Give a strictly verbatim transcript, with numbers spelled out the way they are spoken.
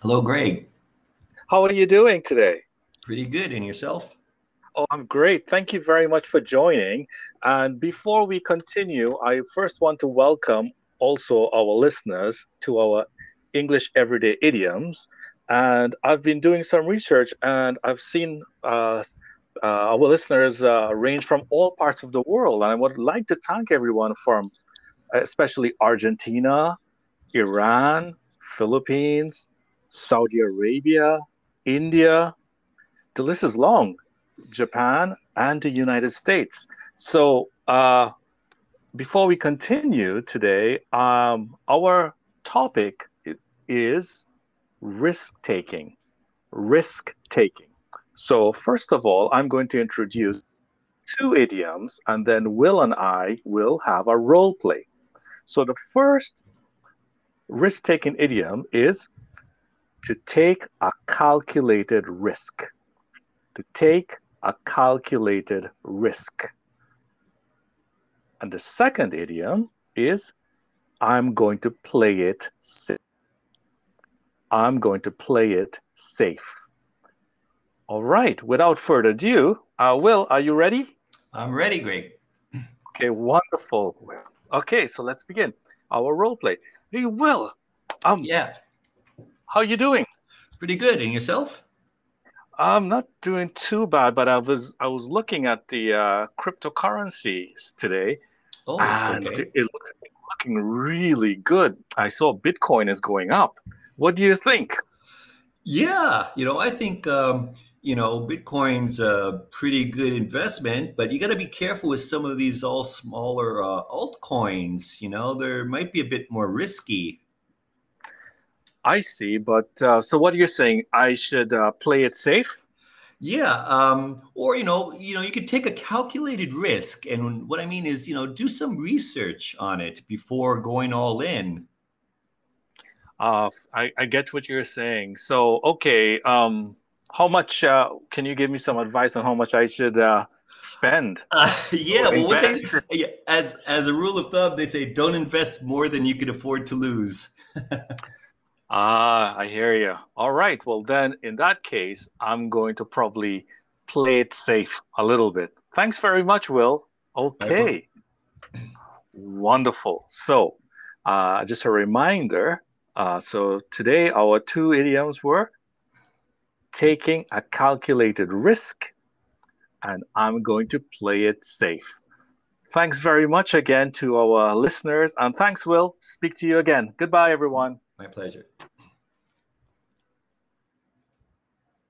Hello, Greg. How are you doing today? Pretty good. And yourself? Oh, I'm great. Thank you very much for joining. And before we continue, I first want to welcome also our listeners to our English Everyday Idioms. And I've been doing some research, and I've seen uh, uh, our listeners uh, range from all parts of the world. And I would like to thank everyone from especially Argentina, Iran, Philippines, Saudi Arabia, India. The list is long. Japan and the United States. So uh, before we continue today, um, our topic is risk-taking, risk-taking. So first of all, I'm going to introduce two idioms, and then Will and I will have a role play. So the first risk-taking idiom is to take a calculated risk, to take a calculated risk. And the second idiom is, I'm going to play it safe. I'm going to play it safe. All right, without further ado, uh, Will, are you ready? I'm ready, Greg. Okay, wonderful. Okay, so let's begin our role play. Hey, Will. Um, yeah. How are you doing? Pretty good, and yourself? I'm not doing too bad, but I was I was looking at the uh, cryptocurrencies today, oh, and okay. it, it looks looking really good. I saw Bitcoin is going up. What do you think? Yeah, you know, I think um, you know Bitcoin's a pretty good investment, but you got to be careful with some of these all smaller uh, altcoins. You know, there might be a bit more risky. I see, but uh, so what are you saying? I should uh, play it safe? Yeah, um, or you know, you know, you could take a calculated risk, and what I mean is, you know, do some research on it before going all in. Uh, I, I get what you're saying. So, okay, um, how much? Uh, can you give me some advice on how much I should uh, spend? Uh, yeah, well, what they, as as a rule of thumb, they say don't invest more than you can afford to lose. Ah, I hear you. All right. Well, then in that case, I'm going to probably play it safe a little bit. Thanks very much, Will. Okay. Wonderful. So uh, just a reminder. Uh, so today, our two idioms were taking a calculated risk, and I'm going to play it safe. Thanks very much again to our listeners. And thanks, Will. Speak to you again. Goodbye, everyone. My pleasure.